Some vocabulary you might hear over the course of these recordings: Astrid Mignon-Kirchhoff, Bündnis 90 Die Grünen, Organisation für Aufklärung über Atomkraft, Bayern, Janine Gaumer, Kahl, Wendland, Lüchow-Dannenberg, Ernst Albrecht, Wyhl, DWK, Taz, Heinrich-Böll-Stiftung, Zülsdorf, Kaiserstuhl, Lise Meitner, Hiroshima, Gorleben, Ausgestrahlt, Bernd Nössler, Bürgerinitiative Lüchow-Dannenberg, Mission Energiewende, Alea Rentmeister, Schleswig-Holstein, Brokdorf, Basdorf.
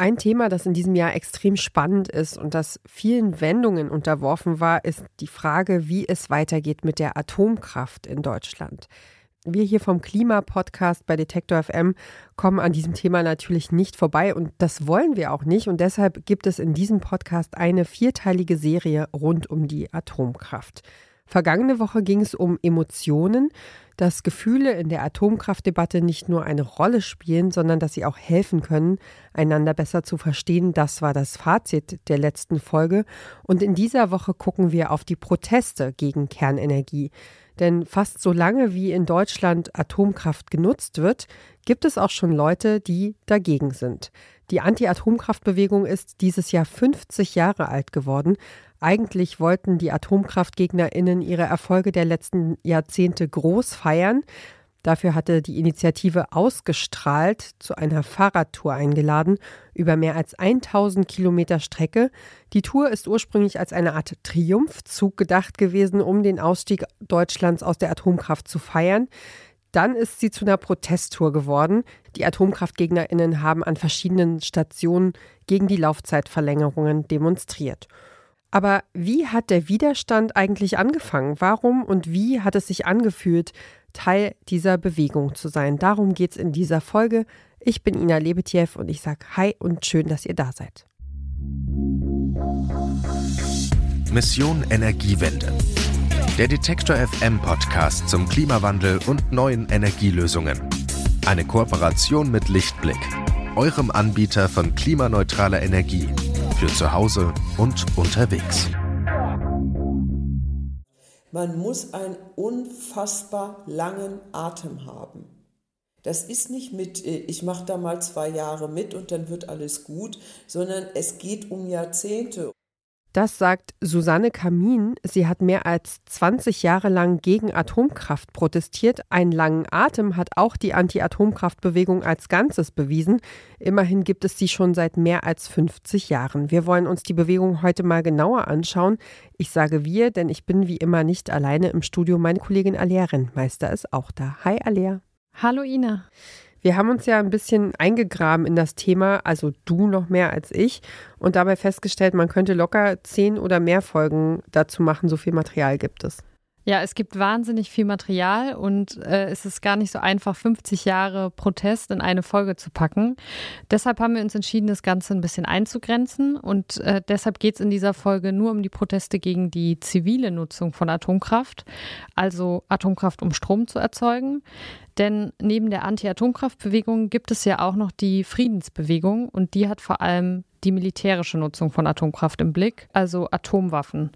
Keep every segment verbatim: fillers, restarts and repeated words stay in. Ein Thema, das in diesem Jahr extrem spannend ist und das vielen Wendungen unterworfen war, ist die Frage, wie es weitergeht mit der Atomkraft in Deutschland. Wir hier vom Klima-Podcast bei Detektor F M kommen an diesem Thema natürlich nicht vorbei und das wollen wir auch nicht. Und deshalb gibt es in diesem Podcast eine vierteilige Serie rund um die Atomkraft. Vergangene Woche ging es um Emotionen, dass Gefühle in der Atomkraftdebatte nicht nur eine Rolle spielen, sondern dass sie auch helfen können, einander besser zu verstehen. Das war das Fazit der letzten Folge. Und in dieser Woche gucken wir auf die Proteste gegen Kernenergie. Denn fast so lange, wie in Deutschland Atomkraft genutzt wird, gibt es auch schon Leute, die dagegen sind. Die Anti-Atomkraft-Bewegung ist dieses Jahr fünfzig Jahre alt geworden. Eigentlich wollten die AtomkraftgegnerInnen ihre Erfolge der letzten Jahrzehnte groß feiern. Dafür hatte die Initiative Ausgestrahlt zu einer Fahrradtour eingeladen, über mehr als tausend Kilometer Strecke. Die Tour ist ursprünglich als eine Art Triumphzug gedacht gewesen, um den Ausstieg Deutschlands aus der Atomkraft zu feiern. Dann ist sie zu einer Protesttour geworden. Die AtomkraftgegnerInnen haben an verschiedenen Stationen gegen die Laufzeitverlängerungen demonstriert. Aber wie hat der Widerstand eigentlich angefangen? Warum und wie hat es sich angefühlt, Teil dieser Bewegung zu sein? Darum geht's in dieser Folge. Ich bin Ina Lebedjev und ich sage Hi und schön, dass ihr da seid. Mission Energiewende. Der Detektor F M Podcast zum Klimawandel und neuen Energielösungen. Eine Kooperation mit Lichtblick, eurem Anbieter von klimaneutraler Energie. Für zu Hause und unterwegs. Man muss einen unfassbar langen Atem haben. Das ist nicht mit, ich mache da mal zwei Jahre mit und dann wird alles gut, sondern es geht um Jahrzehnte. Das sagt Susanne Kamin. Sie hat mehr als zwanzig Jahre lang gegen Atomkraft protestiert. Einen langen Atem hat auch die Anti-Atomkraft-Bewegung als Ganzes bewiesen. Immerhin gibt es sie schon seit mehr als fünfzig Jahren. Wir wollen uns die Bewegung heute mal genauer anschauen. Ich sage wir, denn ich bin wie immer nicht alleine im Studio. Meine Kollegin Alea Rentmeister ist auch da. Hi Alea. Hallo Ina. Wir haben uns ja ein bisschen eingegraben in das Thema, also du noch mehr als ich, und dabei festgestellt, man könnte locker zehn oder mehr Folgen dazu machen, so viel Material gibt es. Ja, es gibt wahnsinnig viel Material und äh, es ist gar nicht so einfach, fünfzig Jahre Protest in eine Folge zu packen. Deshalb haben wir uns entschieden, das Ganze ein bisschen einzugrenzen und äh, deshalb geht es in dieser Folge nur um die Proteste gegen die zivile Nutzung von Atomkraft, also Atomkraft, um Strom zu erzeugen. Denn neben der Anti-Atomkraft-Bewegung gibt es ja auch noch die Friedensbewegung und die hat vor allem die militärische Nutzung von Atomkraft im Blick, also Atomwaffen.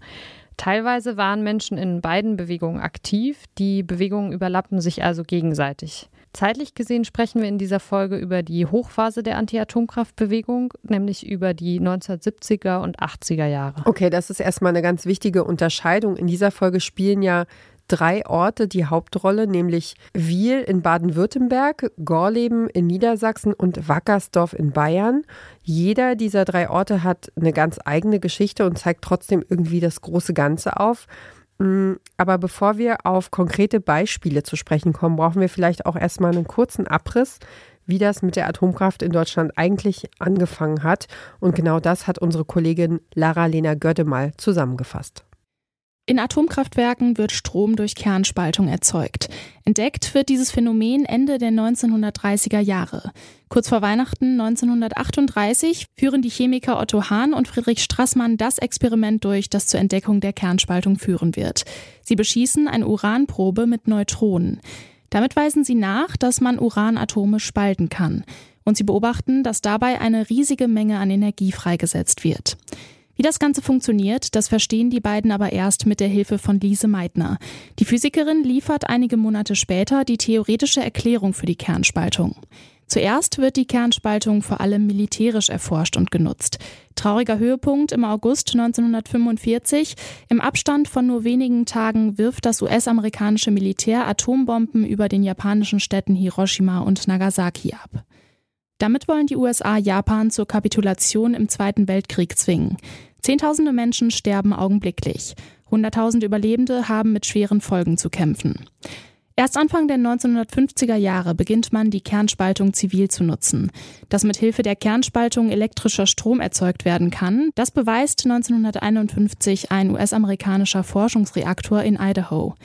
Teilweise waren Menschen in beiden Bewegungen aktiv, die Bewegungen überlappen sich also gegenseitig. Zeitlich gesehen sprechen wir in dieser Folge über die Hochphase der Anti-Atomkraft-Bewegung, nämlich über die neunzehnhundertsiebziger und achtziger Jahre. Okay, das ist erstmal eine ganz wichtige Unterscheidung. In dieser Folge spielen ja drei Orte die Hauptrolle, nämlich Wyhl in Baden-Württemberg, Gorleben in Niedersachsen und Wackersdorf in Bayern. Jeder dieser drei Orte hat eine ganz eigene Geschichte und zeigt trotzdem irgendwie das große Ganze auf. Aber bevor wir auf konkrete Beispiele zu sprechen kommen, brauchen wir vielleicht auch erstmal einen kurzen Abriss, wie das mit der Atomkraft in Deutschland eigentlich angefangen hat. Und genau das hat unsere Kollegin Lara-Lena Gödde mal zusammengefasst. In Atomkraftwerken wird Strom durch Kernspaltung erzeugt. Entdeckt wird dieses Phänomen Ende der neunzehnhundertdreißiger Jahre. Kurz vor Weihnachten neunzehnhundertachtunddreißig führen die Chemiker Otto Hahn und Friedrich Strassmann das Experiment durch, das zur Entdeckung der Kernspaltung führen wird. Sie beschießen eine Uranprobe mit Neutronen. Damit weisen sie nach, dass man Uranatome spalten kann. Und sie beobachten, dass dabei eine riesige Menge an Energie freigesetzt wird. Wie das Ganze funktioniert, das verstehen die beiden aber erst mit der Hilfe von Lise Meitner. Die Physikerin liefert einige Monate später die theoretische Erklärung für die Kernspaltung. Zuerst wird die Kernspaltung vor allem militärisch erforscht und genutzt. Trauriger Höhepunkt im August neunzehnhundertfünfundvierzig. Im Abstand von nur wenigen Tagen wirft das U S-amerikanische Militär Atombomben über den japanischen Städten Hiroshima und Nagasaki ab. Damit wollen die U S A Japan zur Kapitulation im Zweiten Weltkrieg zwingen. Zehntausende Menschen sterben augenblicklich. Hunderttausend Überlebende haben mit schweren Folgen zu kämpfen. Erst Anfang der neunzehnhundertfünfziger Jahre beginnt man, die Kernspaltung zivil zu nutzen. Dass mit Hilfe der Kernspaltung elektrischer Strom erzeugt werden kann, das beweist neunzehnhunderteinundfünfzig ein U S-amerikanischer Forschungsreaktor in Idaho.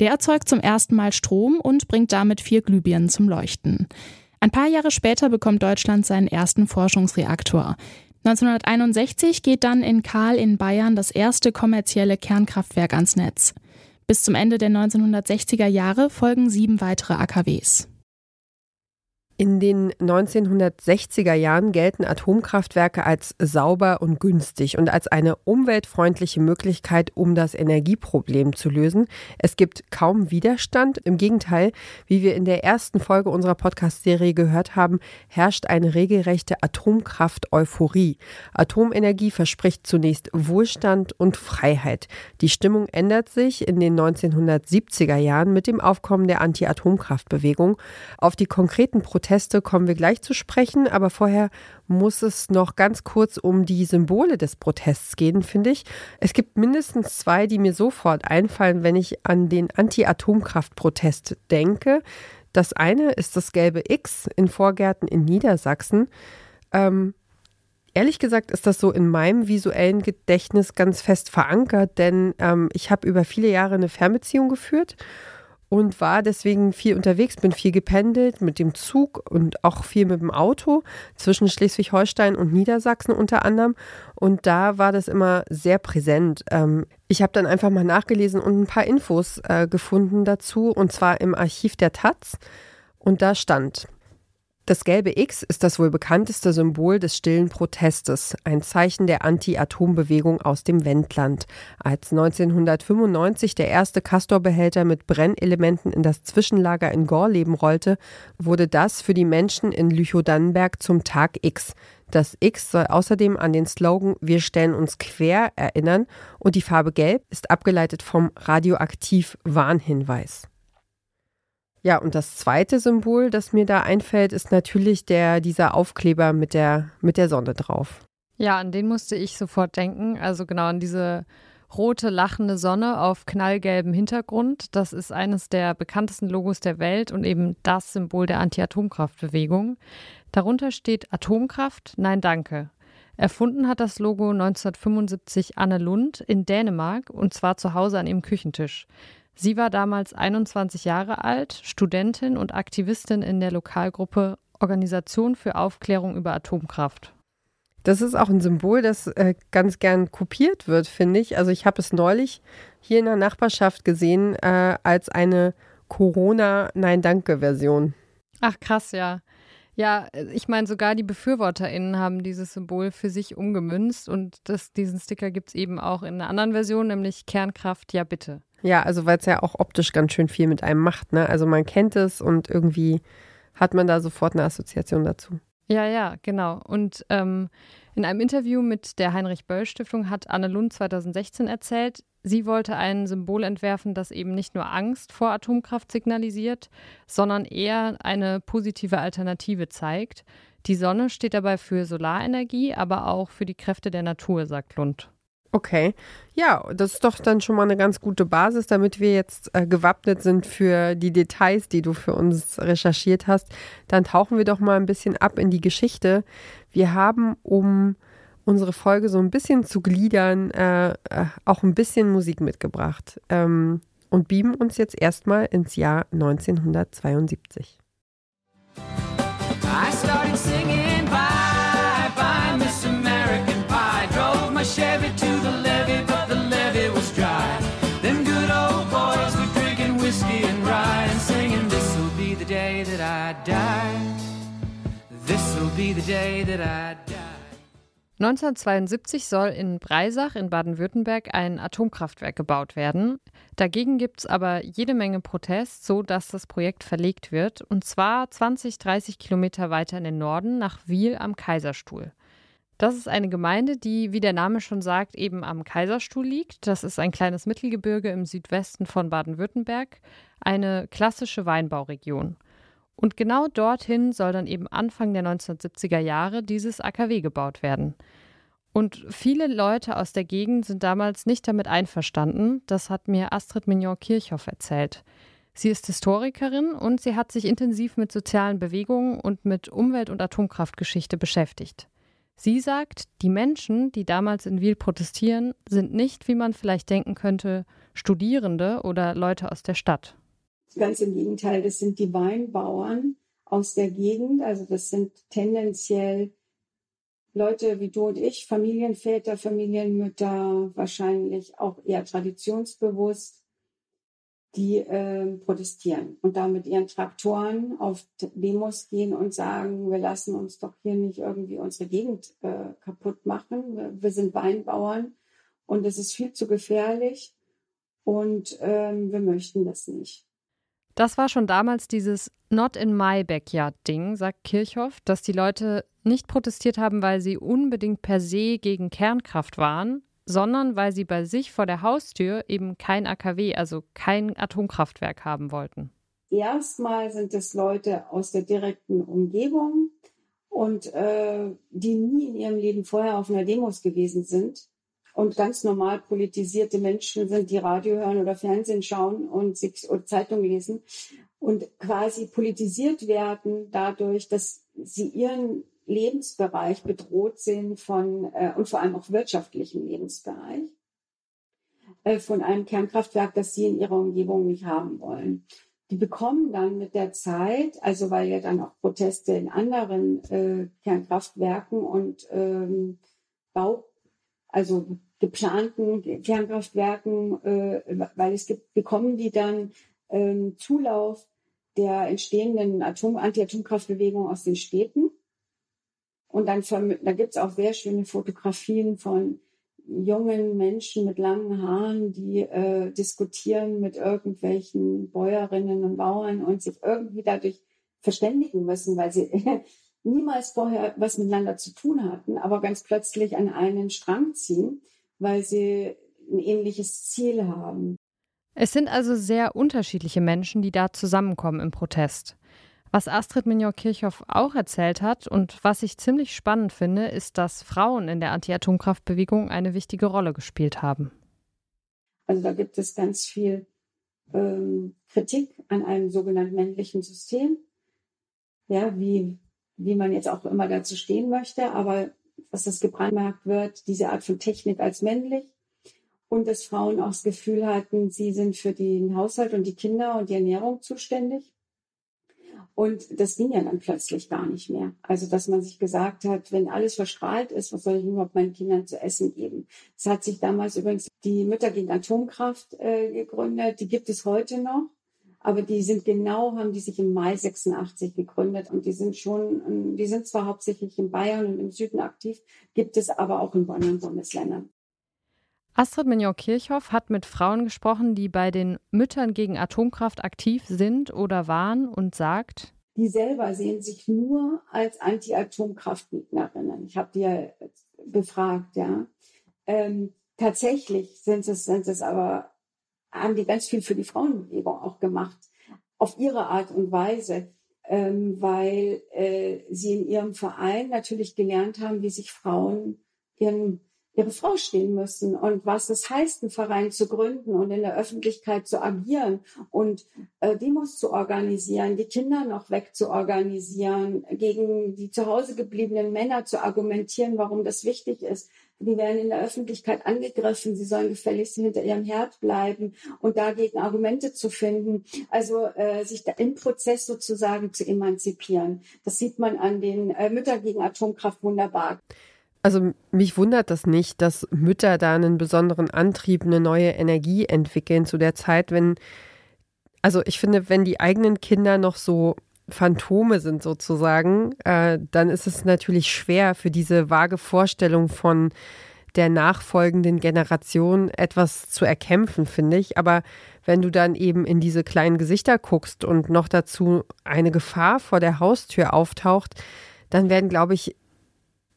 Der erzeugt zum ersten Mal Strom und bringt damit vier Glühbirnen zum Leuchten. Ein paar Jahre später bekommt Deutschland seinen ersten Forschungsreaktor. neunzehnhunderteinundsechzig geht dann in Kahl in Bayern das erste kommerzielle Kernkraftwerk ans Netz. Bis zum Ende der neunzehnhundertsechziger Jahre folgen sieben weitere A K Ws. In den neunzehnhundertsechziger Jahren gelten Atomkraftwerke als sauber und günstig und als eine umweltfreundliche Möglichkeit, um das Energieproblem zu lösen. Es gibt kaum Widerstand. Im Gegenteil, wie wir in der ersten Folge unserer Podcast-Serie gehört haben, herrscht eine regelrechte Atomkraft-Euphorie. Atomenergie verspricht zunächst Wohlstand und Freiheit. Die Stimmung ändert sich in den neunzehnhundertsiebziger Jahren mit dem Aufkommen der Anti-Atomkraft-Bewegung. Auf die konkreten Proteste kommen wir gleich zu sprechen, aber vorher muss es noch ganz kurz um die Symbole des Protests gehen, finde ich. Es gibt mindestens zwei, die mir sofort einfallen, wenn ich an den Anti-Atomkraft-Protest denke. Das eine ist das gelbe X in Vorgärten in Niedersachsen. Ähm, ehrlich gesagt ist das so in meinem visuellen Gedächtnis ganz fest verankert, denn ähm, ich habe über viele Jahre eine Fernbeziehung geführt und war deswegen viel unterwegs, bin viel gependelt mit dem Zug und auch viel mit dem Auto zwischen Schleswig-Holstein und Niedersachsen unter anderem. Und da war das immer sehr präsent. Ich habe dann einfach mal nachgelesen und ein paar Infos gefunden dazu, und zwar im Archiv der Taz. Und da stand: Das gelbe X ist das wohl bekannteste Symbol des stillen Protestes, ein Zeichen der Anti-Atom-Bewegung aus dem Wendland. Als neunzehnhundertfünfundneunzig der erste Castorbehälter mit Brennelementen in das Zwischenlager in Gorleben rollte, wurde das für die Menschen in Lüchow-Dannenberg zum Tag X. Das X soll außerdem an den Slogan „Wir stellen uns quer" erinnern, und die Farbe Gelb ist abgeleitet vom Radioaktiv-Warnhinweis. Ja, und das zweite Symbol, das mir da einfällt, ist natürlich der, dieser Aufkleber mit der, mit der Sonne drauf. Ja, an den musste ich sofort denken. Also genau an diese rote, lachende Sonne auf knallgelbem Hintergrund. Das ist eines der bekanntesten Logos der Welt und eben das Symbol der Anti-Atomkraft-Bewegung. Darunter steht „Atomkraft? Nein, danke". Erfunden hat das Logo neunzehnhundertfünfundsiebzig Anne Lund in Dänemark, und zwar zu Hause an ihrem Küchentisch. Sie war damals einundzwanzig Jahre alt, Studentin und Aktivistin in der Lokalgruppe Organisation für Aufklärung über Atomkraft. Das ist auch ein Symbol, das äh, ganz gern kopiert wird, finde ich. Also ich habe es neulich hier in der Nachbarschaft gesehen äh, als eine Corona-Nein-Danke-Version. Ach krass, ja. Ja, ich meine, sogar die BefürworterInnen haben dieses Symbol für sich umgemünzt, und das, diesen Sticker gibt es eben auch in einer anderen Version, nämlich „Kernkraft, ja bitte". Ja, also weil es ja auch optisch ganz schön viel mit einem macht, ne? Also man kennt es und irgendwie hat man da sofort eine Assoziation dazu. Ja, ja, genau. Und ähm, in einem Interview mit der Heinrich-Böll-Stiftung hat Anne Lund zweitausendsechzehn erzählt, sie wollte ein Symbol entwerfen, das eben nicht nur Angst vor Atomkraft signalisiert, sondern eher eine positive Alternative zeigt. Die Sonne steht dabei für Solarenergie, aber auch für die Kräfte der Natur, sagt Lund. Okay, ja, das ist doch dann schon mal eine ganz gute Basis, damit wir jetzt äh, gewappnet sind für die Details, die du für uns recherchiert hast. Dann tauchen wir doch mal ein bisschen ab in die Geschichte. Wir haben, um unsere Folge so ein bisschen zu gliedern, äh, auch ein bisschen Musik mitgebracht ähm, und beamen uns jetzt erstmal ins Jahr neunzehnhundertzweiundsiebzig. I started singing bye, bye, Miss American Pie, drove my Chevy to neunzehnhundertzweiundsiebzig soll in Breisach in Baden-Württemberg ein Atomkraftwerk gebaut werden. Dagegen gibt es aber jede Menge Protest, so dass das Projekt verlegt wird, und zwar zwanzig, dreißig Kilometer weiter in den Norden nach Wyhl am Kaiserstuhl. Das ist eine Gemeinde, die, wie der Name schon sagt, eben am Kaiserstuhl liegt. Das ist ein kleines Mittelgebirge im Südwesten von Baden-Württemberg, eine klassische Weinbauregion. Und genau dorthin soll dann eben Anfang der neunzehnhundertsiebziger Jahre dieses A K W gebaut werden. Und viele Leute aus der Gegend sind damals nicht damit einverstanden. Das hat mir Astrid Mignon-Kirchhoff erzählt. Sie ist Historikerin und sie hat sich intensiv mit sozialen Bewegungen und mit Umwelt- und Atomkraftgeschichte beschäftigt. Sie sagt, die Menschen, die damals in Wyhl protestieren, sind nicht, wie man vielleicht denken könnte, Studierende oder Leute aus der Stadt. Ganz im Gegenteil, das sind die Weinbauern aus der Gegend. Also das sind tendenziell Leute wie du und ich, Familienväter, Familienmütter, wahrscheinlich auch eher traditionsbewusst, die äh, protestieren und da mit ihren Traktoren auf Demos gehen und sagen, wir lassen uns doch hier nicht irgendwie unsere Gegend äh, kaputt machen. Wir, wir sind Weinbauern und es ist viel zu gefährlich und äh, wir möchten das nicht. Das war schon damals dieses Not in my backyard-Ding, sagt Kirchhoff, dass die Leute nicht protestiert haben, weil sie unbedingt per se gegen Kernkraft waren, sondern weil sie bei sich vor der Haustür eben kein A K W, also kein Atomkraftwerk haben wollten. Erstmal sind es Leute aus der direkten Umgebung und äh, die nie in ihrem Leben vorher auf einer Demos gewesen sind. Und ganz normal politisierte Menschen sind, die Radio hören oder Fernsehen schauen und sich oder Zeitung lesen und quasi politisiert werden dadurch, dass sie ihren Lebensbereich bedroht sind von äh, und vor allem auch wirtschaftlichen Lebensbereich äh, von einem Kernkraftwerk, das sie in ihrer Umgebung nicht haben wollen. Die bekommen dann mit der Zeit, also weil ja dann auch Proteste in anderen äh, Kernkraftwerken und ähm, Bau, also geplanten Kernkraftwerken, äh, weil es gibt, bekommen die dann ähm, Zulauf der entstehenden Atom- Anti-Atomkraftbewegung aus den Städten. Und dann da gibt es auch sehr schöne Fotografien von jungen Menschen mit langen Haaren, die äh, diskutieren mit irgendwelchen Bäuerinnen und Bauern und sich irgendwie dadurch verständigen müssen, weil sie niemals vorher was miteinander zu tun hatten, aber ganz plötzlich an einen Strang ziehen, weil sie ein ähnliches Ziel haben. Es sind also sehr unterschiedliche Menschen, die da zusammenkommen im Protest. Was Astrid Mignon-Kirchhoff auch erzählt hat und was ich ziemlich spannend finde, ist, dass Frauen in der Anti-Atomkraftbewegung eine wichtige Rolle gespielt haben. Also da gibt es ganz viel ähm, Kritik an einem sogenannten männlichen System, ja, wie wie man jetzt auch immer dazu stehen möchte, aber dass das gebrandmarkt wird, diese Art von Technik als männlich und dass Frauen auch das Gefühl hatten, sie sind für den Haushalt und die Kinder und die Ernährung zuständig. Und das ging ja dann plötzlich gar nicht mehr. Also dass man sich gesagt hat, wenn alles verstrahlt ist, was soll ich überhaupt meinen Kindern zu essen geben? Es hat sich damals übrigens die Mütter gegen Atomkraft äh, gegründet, die gibt es heute noch. Aber die sind genau, haben die sich im Mai sechsundachtzig gegründet und die sind schon, die sind zwar hauptsächlich in Bayern und im Süden aktiv, gibt es aber auch in anderen Bundesländern. Astrid Mignon-Kirchhoff hat mit Frauen gesprochen, die bei den Müttern gegen Atomkraft aktiv sind oder waren und sagt: Die selber sehen sich nur als Anti-Atomkraft-Gegnerinnen. Ich habe die ja befragt, ja. Ähm, tatsächlich sind es, sind es aber haben die ganz viel für die Frauenbewegung auch gemacht, auf ihre Art und Weise, ähm, weil äh, sie in ihrem Verein natürlich gelernt haben, wie sich Frauen ihren, ihre Frau stehen müssen und was es heißt, einen Verein zu gründen und in der Öffentlichkeit zu agieren und äh, Demos zu organisieren, die Kinder noch wegzuorganisieren, gegen die zu Hause gebliebenen Männer zu argumentieren, warum das wichtig ist. Die werden in der Öffentlichkeit angegriffen, sie sollen gefälligst hinter ihrem Herd bleiben und dagegen Argumente zu finden, also äh, sich da im Prozess sozusagen zu emanzipieren. Das sieht man an den äh, Müttern gegen Atomkraft wunderbar. Also mich wundert das nicht, dass Mütter da einen besonderen Antrieb, eine neue Energie entwickeln zu der Zeit, wenn, also ich finde, wenn die eigenen Kinder noch so Phantome sind sozusagen, äh, dann ist es natürlich schwer, für diese vage Vorstellung von der nachfolgenden Generation etwas zu erkämpfen, finde ich. Aber wenn du dann eben in diese kleinen Gesichter guckst und noch dazu eine Gefahr vor der Haustür auftaucht, dann werden, glaube ich,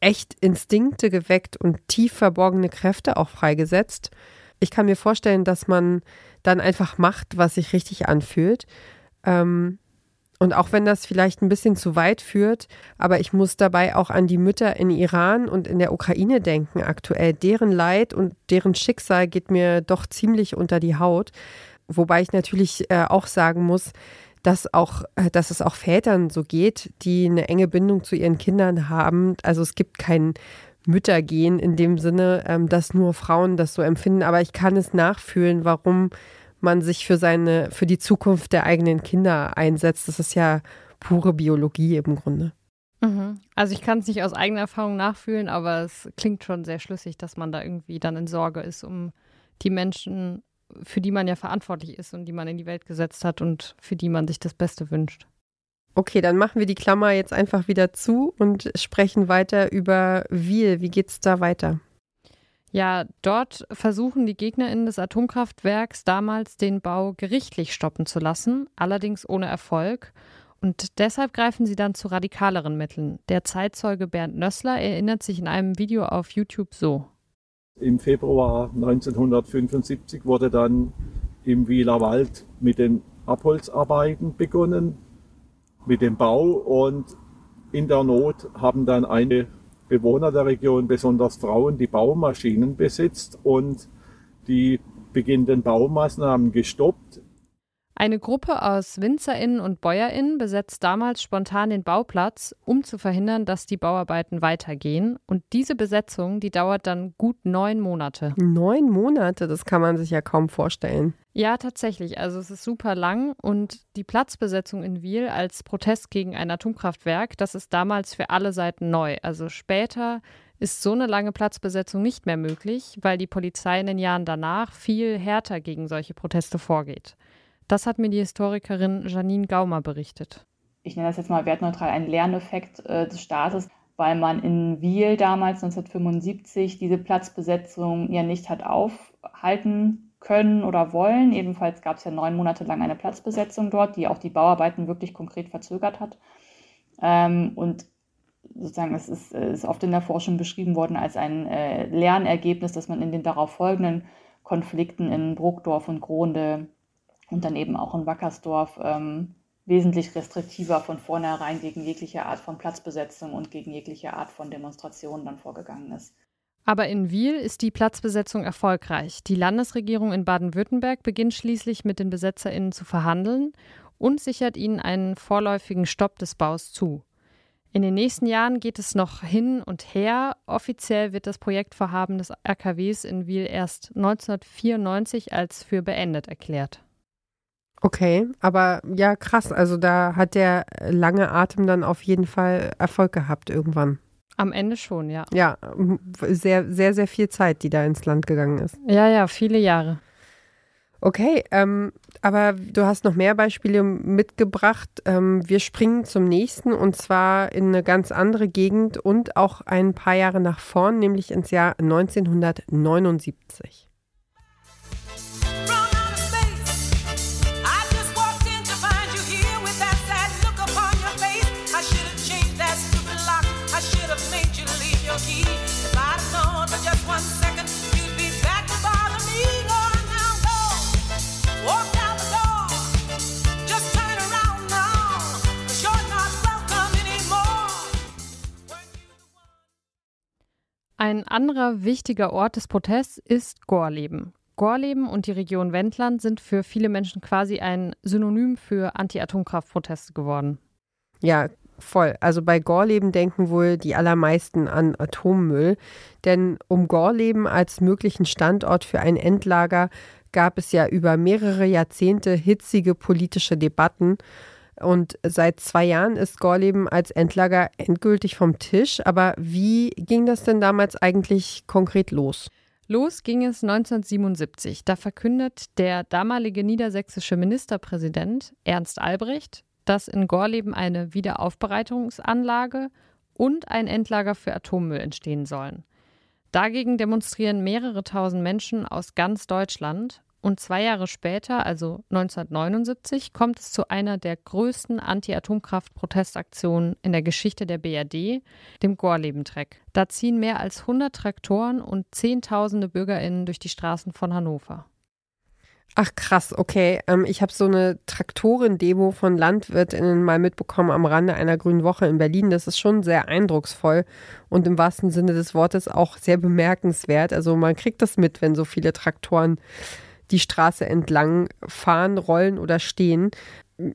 echt Instinkte geweckt und tief verborgene Kräfte auch freigesetzt. Ich kann mir vorstellen, dass man dann einfach macht, was sich richtig anfühlt. Ähm, Und auch wenn das vielleicht ein bisschen zu weit führt, aber ich muss dabei auch an die Mütter in Iran und in der Ukraine denken aktuell. Deren Leid und deren Schicksal geht mir doch ziemlich unter die Haut. Wobei ich natürlich äh, auch sagen muss, dass auch, dass es auch Vätern so geht, die eine enge Bindung zu ihren Kindern haben. Also es gibt kein Müttergehen in dem Sinne, ähm, dass nur Frauen das so empfinden. Aber ich kann es nachfühlen, warum man sich für seine, für die Zukunft der eigenen Kinder einsetzt. Das ist ja pure Biologie im Grunde. Mhm. Also ich kann es nicht aus eigener Erfahrung nachfühlen, aber es klingt schon sehr schlüssig, dass man da irgendwie dann in Sorge ist um die Menschen, für die man ja verantwortlich ist und die man in die Welt gesetzt hat und für die man sich das Beste wünscht. Okay, dann machen wir die Klammer jetzt einfach wieder zu und sprechen weiter über Wyhl. Wie geht's da weiter? Ja, dort versuchen die GegnerInnen des Atomkraftwerks damals den Bau gerichtlich stoppen zu lassen, allerdings ohne Erfolg. Und deshalb greifen sie dann zu radikaleren Mitteln. Der Zeitzeuge Bernd Nössler erinnert sich in einem Video auf YouTube so. Im Februar neunzehnhundertfünfundsiebzig wurde dann im Wyhler Wald mit den Abholzarbeiten begonnen, mit dem Bau, und in der Not haben dann einige Bewohner der Region, besonders Frauen, die Baumaschinen besetzt und die beginnenden Baumaßnahmen gestoppt. Eine Gruppe aus WinzerInnen und BäuerInnen besetzt damals spontan den Bauplatz, um zu verhindern, dass die Bauarbeiten weitergehen. Und diese Besetzung, die dauert dann gut neun Monate. Neun Monate? Das kann man sich ja kaum vorstellen. Ja, tatsächlich. Also es ist super lang. Und die Platzbesetzung in Wyhl als Protest gegen ein Atomkraftwerk, das ist damals für alle Seiten neu. Also später ist so eine lange Platzbesetzung nicht mehr möglich, weil die Polizei in den Jahren danach viel härter gegen solche Proteste vorgeht. Das hat mir die Historikerin Janine Gaumer berichtet. Ich nenne das jetzt mal wertneutral einen Lerneffekt äh, des Staates, weil man in Wyhl damals neunzehnhundertfünfundsiebzig diese Platzbesetzung ja nicht hat aufhalten können oder wollen. Ebenfalls gab es ja neun Monate lang eine Platzbesetzung dort, die auch die Bauarbeiten wirklich konkret verzögert hat. Ähm, und sozusagen, es ist, ist oft in der Forschung beschrieben worden als ein äh, Lernergebnis, dass man in den darauf folgenden Konflikten in Brokdorf und Grohnde und dann eben auch in Wackersdorf ähm, wesentlich restriktiver von vornherein gegen jegliche Art von Platzbesetzung und gegen jegliche Art von Demonstrationen dann vorgegangen ist. Aber in Wyhl ist die Platzbesetzung erfolgreich. Die Landesregierung in Baden-Württemberg beginnt schließlich mit den BesetzerInnen zu verhandeln und sichert ihnen einen vorläufigen Stopp des Baus zu. In den nächsten Jahren geht es noch hin und her. Offiziell wird das Projektvorhaben des R K Ws in Wyhl erst neunzehnhundertvierundneunzig als für beendet erklärt. Okay, aber ja, krass, also da hat der lange Atem dann auf jeden Fall Erfolg gehabt irgendwann. Am Ende schon, ja. Ja, sehr, sehr, sehr viel Zeit, die da ins Land gegangen ist. Ja, ja, viele Jahre. Okay, ähm, aber du hast noch mehr Beispiele mitgebracht. Ähm, wir springen zum nächsten, und zwar in eine ganz andere Gegend und auch ein paar Jahre nach vorn, nämlich ins Jahr neunzehnhundertneunundsiebzig. Ein anderer wichtiger Ort des Protests ist Gorleben. Gorleben und die Region Wendland sind für viele Menschen quasi ein Synonym für Anti-Atomkraft-Proteste geworden. Ja, voll. Also bei Gorleben denken wohl die allermeisten an Atommüll. Denn um Gorleben als möglichen Standort für ein Endlager gab es ja über mehrere Jahrzehnte hitzige politische Debatten. Und seit zwei Jahren ist Gorleben als Endlager endgültig vom Tisch. Aber wie ging das denn damals eigentlich konkret los? Los ging es neunzehnhundertsiebenundsiebzig. Da verkündet der damalige niedersächsische Ministerpräsident Ernst Albrecht, dass in Gorleben eine Wiederaufbereitungsanlage und ein Endlager für Atommüll entstehen sollen. Dagegen demonstrieren mehrere tausend Menschen aus ganz Deutschland. Und zwei Jahre später, also neunzehnhundertneunundsiebzig, kommt es zu einer der größten Anti-Atomkraft-Protestaktionen in der Geschichte der B R D, dem Gorleben-Treck. Da ziehen mehr als hundert Traktoren und zehntausende BürgerInnen durch die Straßen von Hannover. Ach krass, okay. Ähm, ich habe so eine Traktorendemo von LandwirtInnen mal mitbekommen am Rande einer Grünen Woche in Berlin. Das ist schon sehr eindrucksvoll und im wahrsten Sinne des Wortes auch sehr bemerkenswert. Also man kriegt das mit, wenn so viele Traktoren die Straße entlang fahren, rollen oder stehen.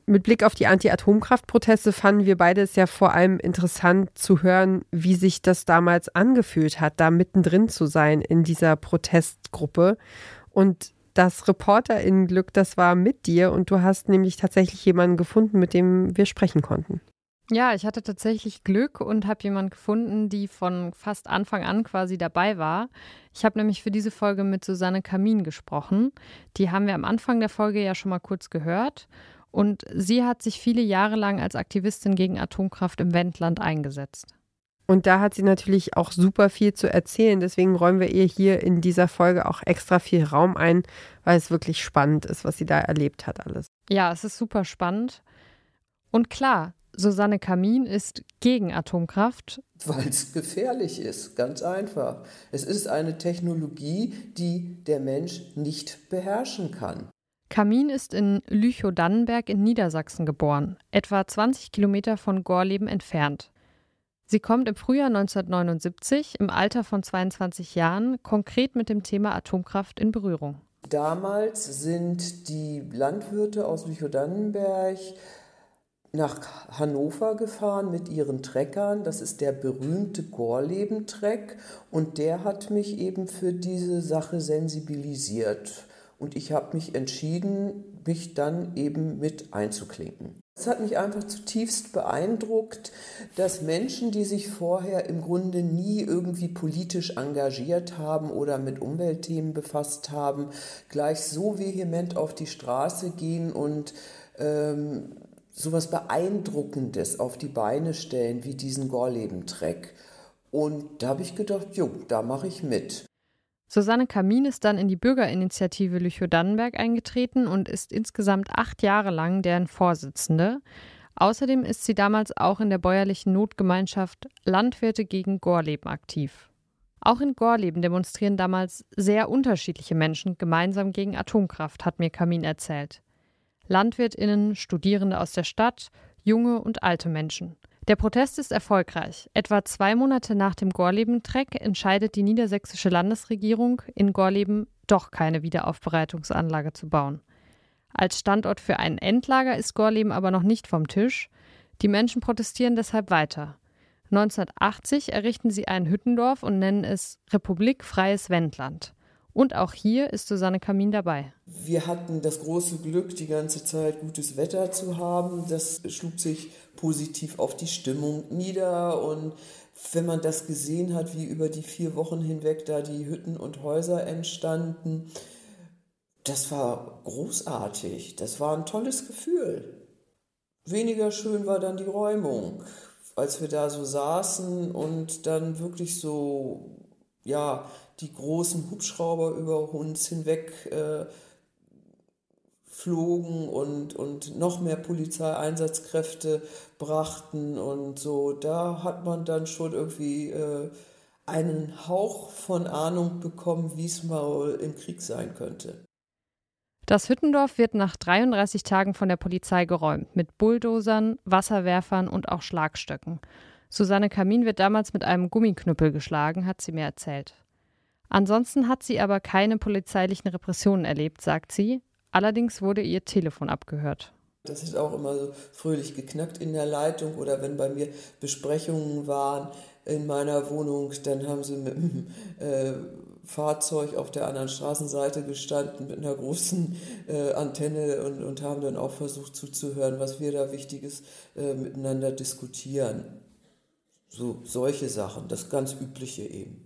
Mit Blick auf die Anti-Atomkraft-Proteste fanden wir beide es ja vor allem interessant zu hören, wie sich das damals angefühlt hat, da mittendrin zu sein in dieser Protestgruppe. Und das ReporterInnen-Glück, das war mit dir, und du hast nämlich tatsächlich jemanden gefunden, mit dem wir sprechen konnten. Ja, ich hatte tatsächlich Glück und habe jemanden gefunden, die von fast Anfang an quasi dabei war. Ich habe nämlich für diese Folge mit Susanne Kamin gesprochen. Die haben wir am Anfang der Folge ja schon mal kurz gehört. Und sie hat sich viele Jahre lang als Aktivistin gegen Atomkraft im Wendland eingesetzt. Und da hat sie natürlich auch super viel zu erzählen. Deswegen räumen wir ihr hier in dieser Folge auch extra viel Raum ein, weil es wirklich spannend ist, was sie da erlebt hat alles. Ja, es ist super spannend. Und klar, Susanne Kamin ist gegen Atomkraft. Weil es gefährlich ist, ganz einfach. Es ist eine Technologie, die der Mensch nicht beherrschen kann. Kamin ist in Lüchow-Dannenberg in Niedersachsen geboren, etwa zwanzig Kilometer von Gorleben entfernt. Sie kommt im Frühjahr neunzehnhundertneunundsiebzig, im Alter von zweiundzwanzig Jahren, konkret mit dem Thema Atomkraft in Berührung. Damals sind die Landwirte aus Lüchow-Dannenberg nach Hannover gefahren mit ihren Treckern. Das ist der berühmte Gorleben-Treck, und der hat mich eben für diese Sache sensibilisiert. Und ich habe mich entschieden, mich dann eben mit einzuklinken. Es hat mich einfach zutiefst beeindruckt, dass Menschen, die sich vorher im Grunde nie irgendwie politisch engagiert haben oder mit Umweltthemen befasst haben, gleich so vehement auf die Straße gehen und ähm, sowas Beeindruckendes auf die Beine stellen wie diesen Gorleben-Treck. Und da habe ich gedacht, jo, da mache ich mit. Susanne Kamin ist dann in die Bürgerinitiative Lüchow-Dannenberg eingetreten und ist insgesamt acht Jahre lang deren Vorsitzende. Außerdem ist sie damals auch in der bäuerlichen Notgemeinschaft Landwirte gegen Gorleben aktiv. Auch in Gorleben demonstrieren damals sehr unterschiedliche Menschen gemeinsam gegen Atomkraft, hat mir Kamin erzählt. LandwirtInnen, Studierende aus der Stadt, junge und alte Menschen. Der Protest ist erfolgreich. Etwa zwei Monate nach dem Gorleben-Treck entscheidet die niedersächsische Landesregierung, in Gorleben doch keine Wiederaufbereitungsanlage zu bauen. Als Standort für ein Endlager ist Gorleben aber noch nicht vom Tisch. Die Menschen protestieren deshalb weiter. neunzehnhundertachtzig errichten sie ein Hüttendorf und nennen es Republik Freies Wendland. Und auch hier ist Susanne Kamin dabei. Wir hatten das große Glück, die ganze Zeit gutes Wetter zu haben. Das schlug sich positiv auf die Stimmung nieder. Und wenn man das gesehen hat, wie über die vier Wochen hinweg da die Hütten und Häuser entstanden, das war großartig. Das war ein tolles Gefühl. Weniger schön war dann die Räumung, als wir da so saßen und dann wirklich so, ja, die großen Hubschrauber über uns hinweg äh, flogen und, und noch mehr Polizeieinsatzkräfte brachten und so. Da hat man dann schon irgendwie äh, einen Hauch von Ahnung bekommen, wie es mal im Krieg sein könnte. Das Hüttendorf wird nach dreiunddreißig Tagen von der Polizei geräumt, mit Bulldozern, Wasserwerfern und auch Schlagstöcken. Susanne Kamin wird damals mit einem Gummiknüppel geschlagen, hat sie mir erzählt. Ansonsten hat sie aber keine polizeilichen Repressionen erlebt, sagt sie. Allerdings wurde ihr Telefon abgehört. Das ist auch immer so fröhlich geknackt in der Leitung, oder wenn bei mir Besprechungen waren in meiner Wohnung, dann haben sie mit dem äh, Fahrzeug auf der anderen Straßenseite gestanden mit einer großen äh, Antenne und, und haben dann auch versucht zuzuhören, was wir da Wichtiges äh, miteinander diskutieren. So solche Sachen, das ganz Übliche eben.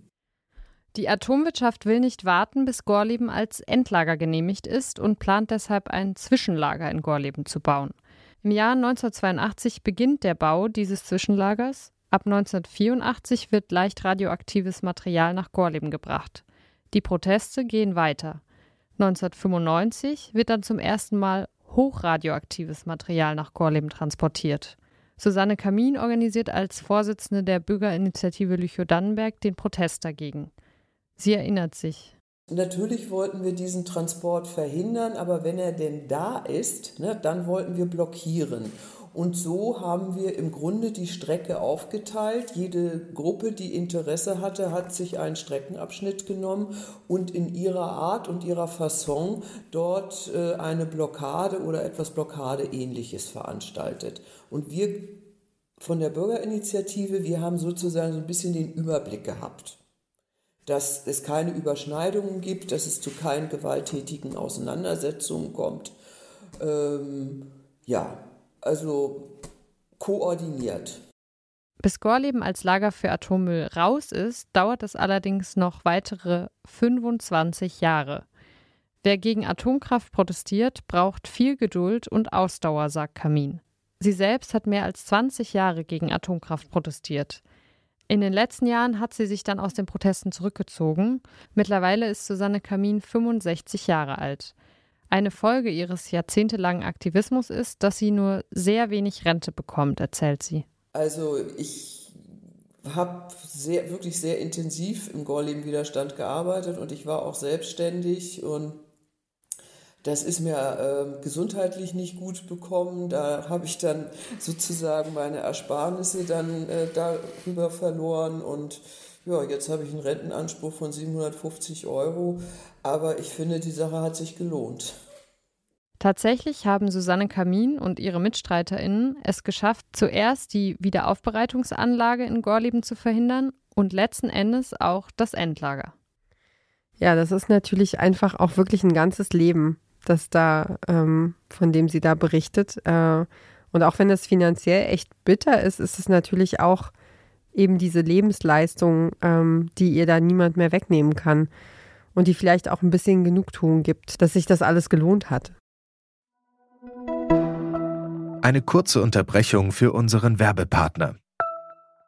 Die Atomwirtschaft will nicht warten, bis Gorleben als Endlager genehmigt ist und plant deshalb ein Zwischenlager in Gorleben zu bauen. Im Jahr neunzehnhundertzweiundachtzig beginnt der Bau dieses Zwischenlagers. Ab neunzehnhundertvierundachtzig wird leicht radioaktives Material nach Gorleben gebracht. Die Proteste gehen weiter. neunzehnhundertfünfundneunzig wird dann zum ersten Mal hochradioaktives Material nach Gorleben transportiert. Susanne Kamin organisiert als Vorsitzende der Bürgerinitiative Lüchow-Dannenberg den Protest dagegen. Sie erinnert sich. Natürlich wollten wir diesen Transport verhindern, aber wenn er denn da ist, ne, dann wollten wir blockieren. Und so haben wir im Grunde die Strecke aufgeteilt. Jede Gruppe, die Interesse hatte, hat sich einen Streckenabschnitt genommen und in ihrer Art und ihrer Fasson dort eine Blockade oder etwas Blockadeähnliches veranstaltet. Und wir von der Bürgerinitiative, wir haben sozusagen so ein bisschen den Überblick gehabt, dass es keine Überschneidungen gibt, dass es zu keinen gewalttätigen Auseinandersetzungen kommt. Ähm, ja, also koordiniert. Bis Gorleben als Lager für Atommüll raus ist, dauert es allerdings noch weitere fünfundzwanzig Jahre. Wer gegen Atomkraft protestiert, braucht viel Geduld und Ausdauer, sagt Kamin. Sie selbst hat mehr als zwanzig Jahre gegen Atomkraft protestiert. In den letzten Jahren hat sie sich dann aus den Protesten zurückgezogen. Mittlerweile ist Susanne Kamin fünfundsechzig Jahre alt. Eine Folge ihres jahrzehntelangen Aktivismus ist, dass sie nur sehr wenig Rente bekommt, erzählt sie. Also ich habe sehr, wirklich sehr intensiv im Gorleben-Widerstand gearbeitet und ich war auch selbstständig und das ist mir äh, gesundheitlich nicht gut bekommen. Da habe ich dann sozusagen meine Ersparnisse dann äh, darüber verloren. Und ja, jetzt habe ich einen Rentenanspruch von siebenhundertfünfzig Euro. Aber ich finde, die Sache hat sich gelohnt. Tatsächlich haben Susanne Kamin und ihre MitstreiterInnen es geschafft, zuerst die Wiederaufbereitungsanlage in Gorleben zu verhindern und letzten Endes auch das Endlager. Ja, das ist natürlich einfach auch wirklich ein ganzes Leben, das da, ähm, von dem sie da berichtet. Äh, und auch wenn das finanziell echt bitter ist, ist es natürlich auch eben diese Lebensleistung, ähm, die ihr da niemand mehr wegnehmen kann und die vielleicht auch ein bisschen Genugtuung gibt, dass sich das alles gelohnt hat. Eine kurze Unterbrechung für unseren Werbepartner.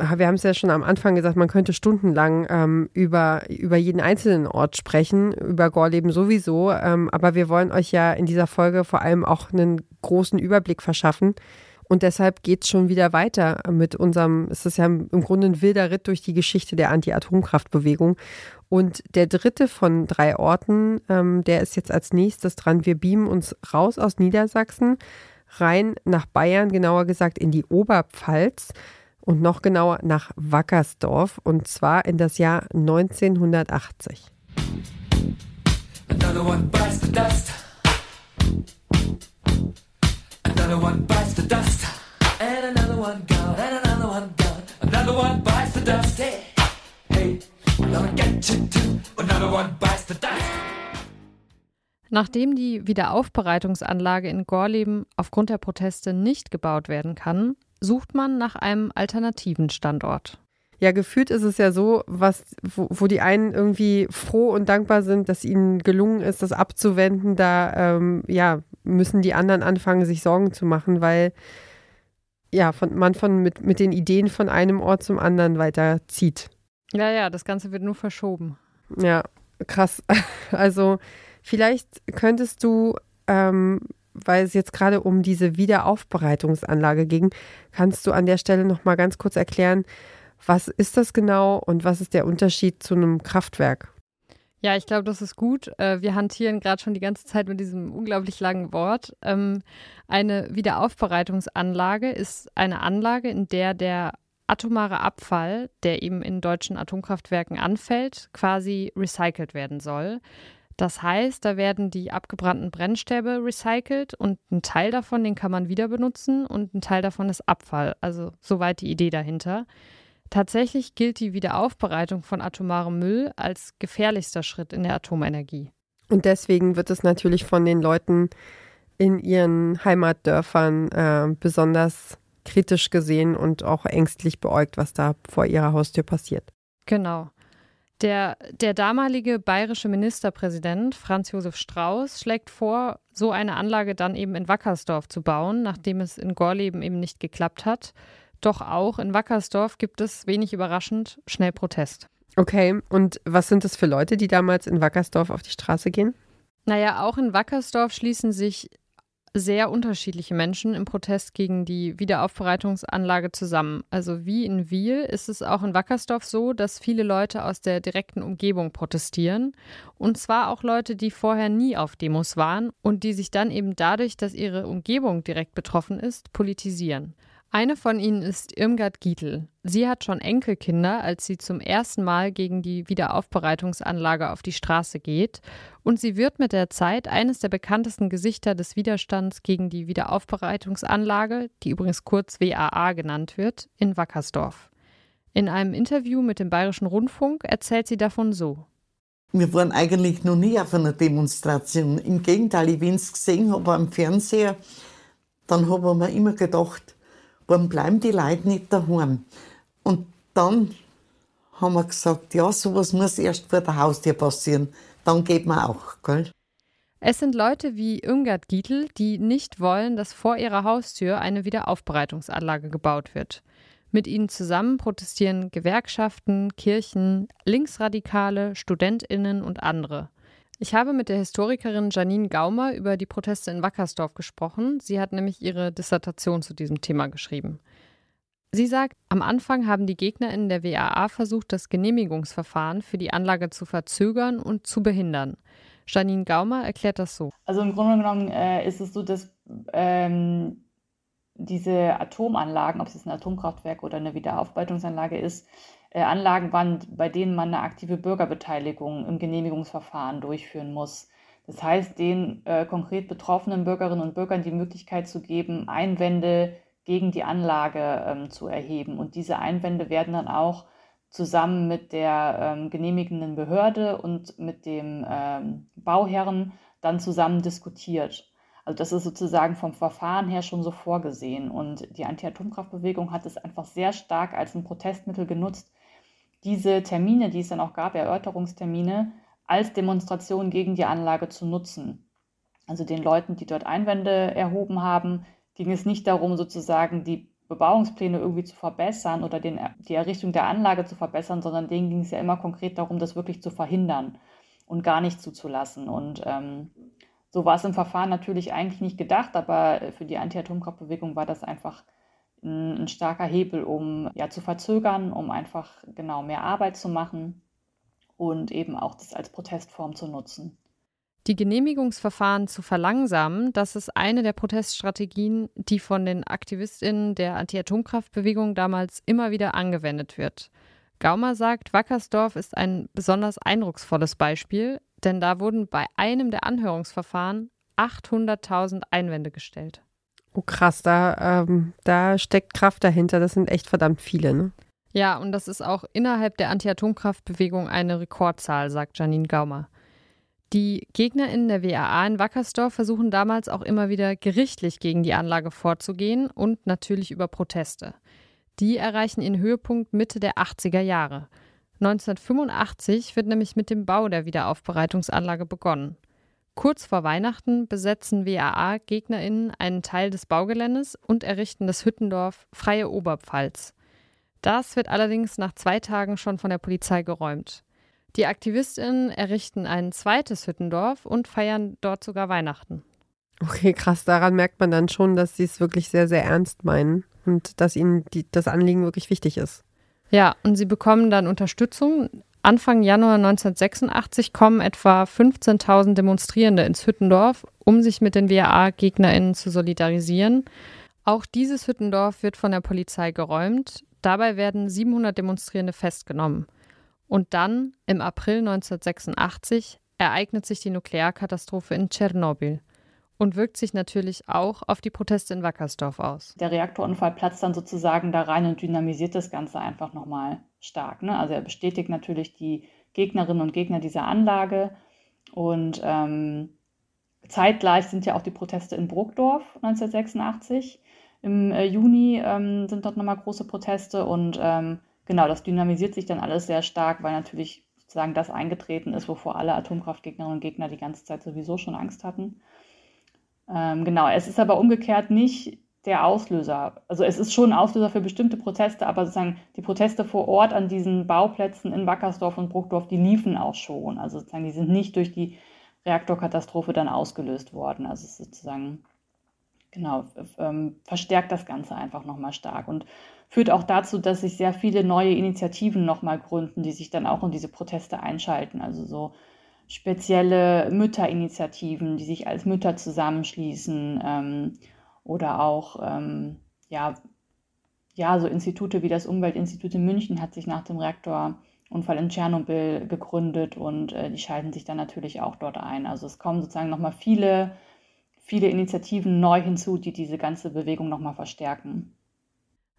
Wir haben es ja schon am Anfang gesagt, man könnte stundenlang ähm, über, über jeden einzelnen Ort sprechen, über Gorleben sowieso. Ähm, aber wir wollen euch ja in dieser Folge vor allem auch einen großen Überblick verschaffen. Und deshalb geht es schon wieder weiter mit unserem, es ist ja im Grunde ein wilder Ritt durch die Geschichte der Anti-Atomkraft-Bewegung. Und der dritte von drei Orten, ähm, der ist jetzt als nächstes dran. Wir beamen uns raus aus Niedersachsen, rein nach Bayern, genauer gesagt in die Oberpfalz. Und noch genauer nach Wackersdorf, und zwar in das Jahr neunzehnhundertachtzig. Nachdem die Wiederaufbereitungsanlage in Gorleben aufgrund der Proteste nicht gebaut werden kann, sucht man nach einem alternativen Standort. Ja, gefühlt ist es ja so, was, wo, wo die einen irgendwie froh und dankbar sind, dass ihnen gelungen ist, das abzuwenden. Da ähm, ja, müssen die anderen anfangen, sich Sorgen zu machen, weil ja, von, man von, mit, mit den Ideen von einem Ort zum anderen weiterzieht. Ja, ja, das Ganze wird nur verschoben. Ja, krass. Also vielleicht könntest du... Ähm, weil es jetzt gerade um diese Wiederaufbereitungsanlage ging, kannst du an der Stelle noch mal ganz kurz erklären, was ist das genau und was ist der Unterschied zu einem Kraftwerk? Ja, ich glaube, das ist gut. Wir hantieren gerade schon die ganze Zeit mit diesem unglaublich langen Wort. Eine Wiederaufbereitungsanlage ist eine Anlage, in der der atomare Abfall, der eben in deutschen Atomkraftwerken anfällt, quasi recycelt werden soll. Das heißt, da werden die abgebrannten Brennstäbe recycelt und ein Teil davon, den kann man wieder benutzen und ein Teil davon ist Abfall. Also soweit die Idee dahinter. Tatsächlich gilt die Wiederaufbereitung von atomarem Müll als gefährlichster Schritt in der Atomenergie. Und deswegen wird es natürlich von den Leuten in ihren Heimatdörfern äh, besonders kritisch gesehen und auch ängstlich beäugt, was da vor ihrer Haustür passiert. Genau. Der, der damalige bayerische Ministerpräsident Franz Josef Strauß schlägt vor, so eine Anlage dann eben in Wackersdorf zu bauen, nachdem es in Gorleben eben nicht geklappt hat. Doch auch in Wackersdorf gibt es, wenig überraschend, schnell Protest. Okay, und was sind das für Leute, die damals in Wackersdorf auf die Straße gehen? Naja, auch in Wackersdorf schließen sich sehr unterschiedliche Menschen im Protest gegen die Wiederaufbereitungsanlage zusammen. Also wie in Wyhl ist es auch in Wackersdorf so, dass viele Leute aus der direkten Umgebung protestieren. Und zwar auch Leute, die vorher nie auf Demos waren und die sich dann eben dadurch, dass ihre Umgebung direkt betroffen ist, politisieren. Eine von ihnen ist Irmgard Gietl. Sie hat schon Enkelkinder, als sie zum ersten Mal gegen die Wiederaufbereitungsanlage auf die Straße geht. Und sie wird mit der Zeit eines der bekanntesten Gesichter des Widerstands gegen die Wiederaufbereitungsanlage, die übrigens kurz W A A genannt wird, in Wackersdorf. In einem Interview mit dem Bayerischen Rundfunk erzählt sie davon so. Wir waren eigentlich noch nie auf einer Demonstration. Im Gegenteil, ich, wenn ich es gesehen habe am Fernseher, dann habe ich mir immer gedacht, warum bleiben die Leute nicht daheim? Und dann haben wir gesagt, ja, sowas muss erst vor der Haustür passieren. Dann geht man auch, gell? Es sind Leute wie Irmgard Gietl, die nicht wollen, dass vor ihrer Haustür eine Wiederaufbereitungsanlage gebaut wird. Mit ihnen zusammen protestieren Gewerkschaften, Kirchen, Linksradikale, StudentInnen und andere. Ich habe mit der Historikerin Janine Gaumer über die Proteste in Wackersdorf gesprochen. Sie hat nämlich ihre Dissertation zu diesem Thema geschrieben. Sie sagt, am Anfang haben die GegnerInnen der W A A versucht, das Genehmigungsverfahren für die Anlage zu verzögern und zu behindern. Janine Gaumer erklärt das so. Also im Grunde genommen äh, ist es so, dass ähm, diese Atomanlagen, ob es jetzt ein Atomkraftwerk oder eine Wiederaufbereitungsanlage ist, Anlagen waren, bei denen man eine aktive Bürgerbeteiligung im Genehmigungsverfahren durchführen muss. Das heißt, den äh, konkret betroffenen Bürgerinnen und Bürgern die Möglichkeit zu geben, Einwände gegen die Anlage ähm, zu erheben. Und diese Einwände werden dann auch zusammen mit der ähm, genehmigenden Behörde und mit dem ähm, Bauherren dann zusammen diskutiert. Also das ist sozusagen vom Verfahren her schon so vorgesehen. Und die Anti-Atomkraft-Bewegung hat es einfach sehr stark als ein Protestmittel genutzt, diese Termine, die es dann auch gab, Erörterungstermine, als Demonstration gegen die Anlage zu nutzen. Also den Leuten, die dort Einwände erhoben haben, ging es nicht darum, sozusagen die Bebauungspläne irgendwie zu verbessern oder den, die Errichtung der Anlage zu verbessern, sondern denen ging es ja immer konkret darum, das wirklich zu verhindern und gar nicht zuzulassen. Und ähm, so war es im Verfahren natürlich eigentlich nicht gedacht, aber für die Anti-Atomkraft-Bewegung war das einfach ein starker Hebel, um ja zu verzögern, um einfach genau mehr Arbeit zu machen und eben auch das als Protestform zu nutzen. Die Genehmigungsverfahren zu verlangsamen, das ist eine der Proteststrategien, die von den AktivistInnen der Anti-Atomkraft-Bewegung damals immer wieder angewendet wird. Gaumer sagt, Wackersdorf ist ein besonders eindrucksvolles Beispiel, denn da wurden bei einem der Anhörungsverfahren achthunderttausend Einwände gestellt. Oh krass, da, ähm, da steckt Kraft dahinter. Das sind echt verdammt viele, ne? Ja, und das ist auch innerhalb der Anti-Atomkraft-Bewegung eine Rekordzahl, sagt Janine Gaumer. Die GegnerInnen der W A A in Wackersdorf versuchen damals auch immer wieder gerichtlich gegen die Anlage vorzugehen und natürlich über Proteste. Die erreichen ihren Höhepunkt Mitte der achtziger Jahre. neunzehnhundertfünfundachtzig wird nämlich mit dem Bau der Wiederaufbereitungsanlage begonnen. Kurz vor Weihnachten besetzen W A A-GegnerInnen einen Teil des Baugeländes und errichten das Hüttendorf Freie Oberpfalz. Das wird allerdings nach zwei Tagen schon von der Polizei geräumt. Die AktivistInnen errichten ein zweites Hüttendorf und feiern dort sogar Weihnachten. Okay, krass. Daran merkt man dann schon, dass sie es wirklich sehr, sehr ernst meinen und dass ihnen die, das Anliegen wirklich wichtig ist. Ja, und sie bekommen dann Unterstützung. Anfang Januar neunzehnhundertsechsundachtzig kommen etwa fünfzehntausend Demonstrierende ins Hüttendorf, um sich mit den W A A-GegnerInnen zu solidarisieren. Auch dieses Hüttendorf wird von der Polizei geräumt. Dabei werden siebenhundert Demonstrierende festgenommen. Und dann, im April neunzehnhundertsechsundachtzig, ereignet sich die Nuklearkatastrophe in Tschernobyl und wirkt sich natürlich auch auf die Proteste in Wackersdorf aus. Der Reaktorunfall platzt dann sozusagen da rein und dynamisiert das Ganze einfach nochmal stark, ne? Also er bestätigt natürlich die Gegnerinnen und Gegner dieser Anlage. Und ähm, zeitgleich sind ja auch die Proteste in Brokdorf neunzehnhundertsechsundachtzig. Im äh, Juni ähm, sind dort nochmal große Proteste. Und ähm, genau, das dynamisiert sich dann alles sehr stark, weil natürlich sozusagen das eingetreten ist, wovor alle Atomkraftgegnerinnen und Gegner die ganze Zeit sowieso schon Angst hatten. Ähm, genau, es ist aber umgekehrt nicht der Auslöser. Also es ist schon ein Auslöser für bestimmte Proteste, aber sozusagen die Proteste vor Ort an diesen Bauplätzen in Wackersdorf und Brokdorf, die liefen auch schon. Also sozusagen die sind nicht durch die Reaktorkatastrophe dann ausgelöst worden. Also es ist sozusagen, genau, ähm, verstärkt das Ganze einfach nochmal stark und führt auch dazu, dass sich sehr viele neue Initiativen nochmal gründen, die sich dann auch in diese Proteste einschalten. Also so spezielle Mütterinitiativen, die sich als Mütter zusammenschließen, ähm, oder auch ähm, ja, ja, so Institute wie das Umweltinstitut in München hat sich nach dem Reaktorunfall in Tschernobyl gegründet und äh, die schalten sich dann natürlich auch dort ein. Also es kommen sozusagen nochmal viele, viele Initiativen neu hinzu, die diese ganze Bewegung nochmal verstärken.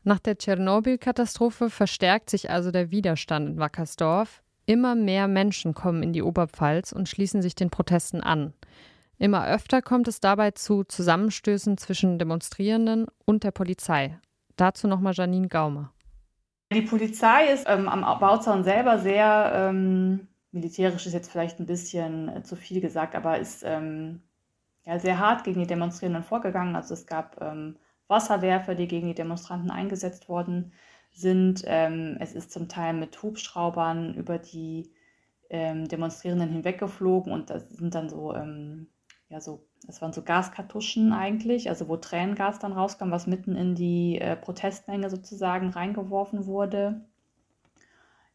Nach der Tschernobyl-Katastrophe verstärkt sich also der Widerstand in Wackersdorf. Immer mehr Menschen kommen in die Oberpfalz und schließen sich den Protesten an. Immer öfter kommt es dabei zu Zusammenstößen zwischen Demonstrierenden und der Polizei. Dazu nochmal Janine Gaumer. Die Polizei ist ähm, am Bauzaun selber sehr, ähm, militärisch ist jetzt vielleicht ein bisschen äh, zu viel gesagt, aber ist ähm, ja, sehr hart gegen die Demonstrierenden vorgegangen. Also es gab ähm, Wasserwerfer, die gegen die Demonstranten eingesetzt worden sind. Ähm, es ist zum Teil mit Hubschraubern über die ähm, Demonstrierenden hinweggeflogen und das sind dann so, ähm, ja so, das waren so Gaskartuschen eigentlich, also wo Tränengas dann rauskam, was mitten in die äh, Protestmenge sozusagen reingeworfen wurde.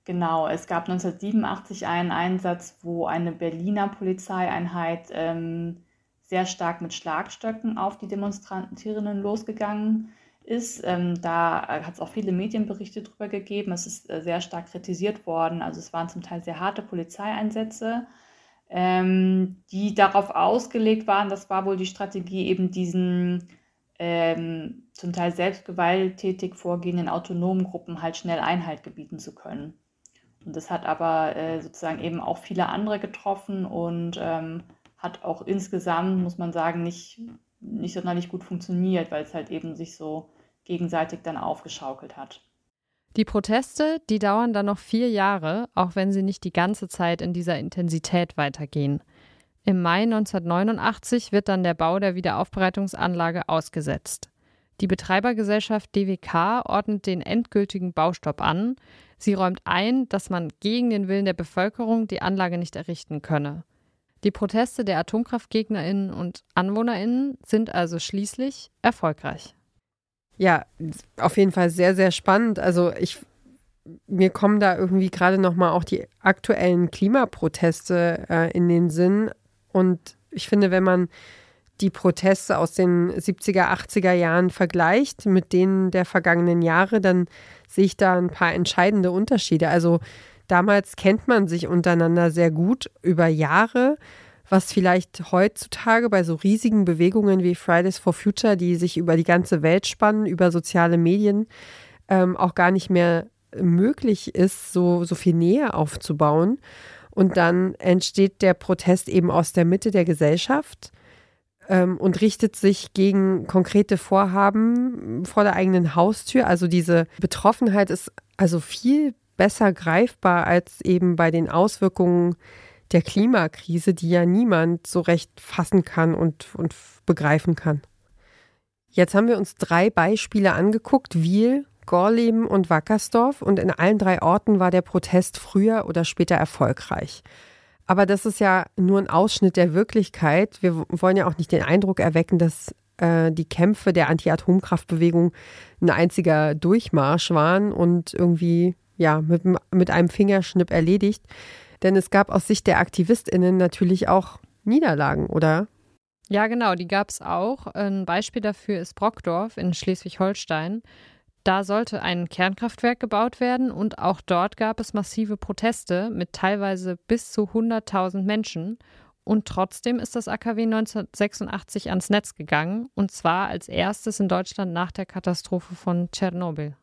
Genau, es gab neunzehnhundertsiebenundachtzig einen Einsatz, wo eine Berliner Polizeieinheit ähm, sehr stark mit Schlagstöcken auf die Demonstrierenden losgegangen ist. Ähm, da hat es auch viele Medienberichte drüber gegeben. Es ist äh, sehr stark kritisiert worden. Also es waren zum Teil sehr harte Polizeieinsätze, ähm, die darauf ausgelegt waren, das war wohl die Strategie, eben diesen ähm, zum Teil selbst gewalttätig vorgehenden autonomen Gruppen halt schnell Einhalt gebieten zu können. Und das hat aber äh, sozusagen eben auch viele andere getroffen und ähm, hat auch insgesamt, muss man sagen, nicht, nicht sonderlich gut funktioniert, weil es halt eben sich so gegenseitig dann aufgeschaukelt hat. Die Proteste, die dauern dann noch vier Jahre, auch wenn sie nicht die ganze Zeit in dieser Intensität weitergehen. Im Mai neunzehnhundertneunundachtzig wird dann der Bau der Wiederaufbereitungsanlage ausgesetzt. Die Betreibergesellschaft D W K ordnet den endgültigen Baustopp an. Sie räumt ein, dass man gegen den Willen der Bevölkerung die Anlage nicht errichten könne. Die Proteste der AtomkraftgegnerInnen und AnwohnerInnen sind also schließlich erfolgreich. Ja, auf jeden Fall sehr, sehr spannend. Also ich, mir kommen da irgendwie gerade nochmal auch die aktuellen Klimaproteste äh, in den Sinn. Und ich finde, wenn man die Proteste aus den siebziger, achtziger Jahren vergleicht mit denen der vergangenen Jahre, dann sehe ich da ein paar entscheidende Unterschiede. Also damals kennt man sich untereinander sehr gut über Jahre, was vielleicht heutzutage bei so riesigen Bewegungen wie Fridays for Future, die sich über die ganze Welt spannen, über soziale Medien, ähm, auch gar nicht mehr möglich ist, so, so viel Nähe aufzubauen. Und dann entsteht der Protest eben aus der Mitte der Gesellschaft ähm, und richtet sich gegen konkrete Vorhaben vor der eigenen Haustür. Also diese Betroffenheit ist also viel besser greifbar als eben bei den Auswirkungen der Klimakrise, die ja niemand so recht fassen kann und, und begreifen kann. Jetzt haben wir uns drei Beispiele angeguckt, Wyhl, Gorleben und Wackersdorf, und in allen drei Orten war der Protest früher oder später erfolgreich. Aber das ist ja nur ein Ausschnitt der Wirklichkeit. Wir wollen ja auch nicht den Eindruck erwecken, dass die Kämpfe der Anti-Atomkraftbewegung ein einziger Durchmarsch waren und irgendwie ja mit, mit einem Fingerschnipp erledigt. Denn es gab aus Sicht der AktivistInnen natürlich auch Niederlagen, oder? Ja, genau, die gab es auch. Ein Beispiel dafür ist Brokdorf in Schleswig-Holstein. Da sollte ein Kernkraftwerk gebaut werden und auch dort gab es massive Proteste mit teilweise bis zu hunderttausend Menschen. Und trotzdem ist das A K W neunzehnhundertsechsundachtzig ans Netz gegangen, und zwar als erstes in Deutschland nach der Katastrophe von Tschernobyl.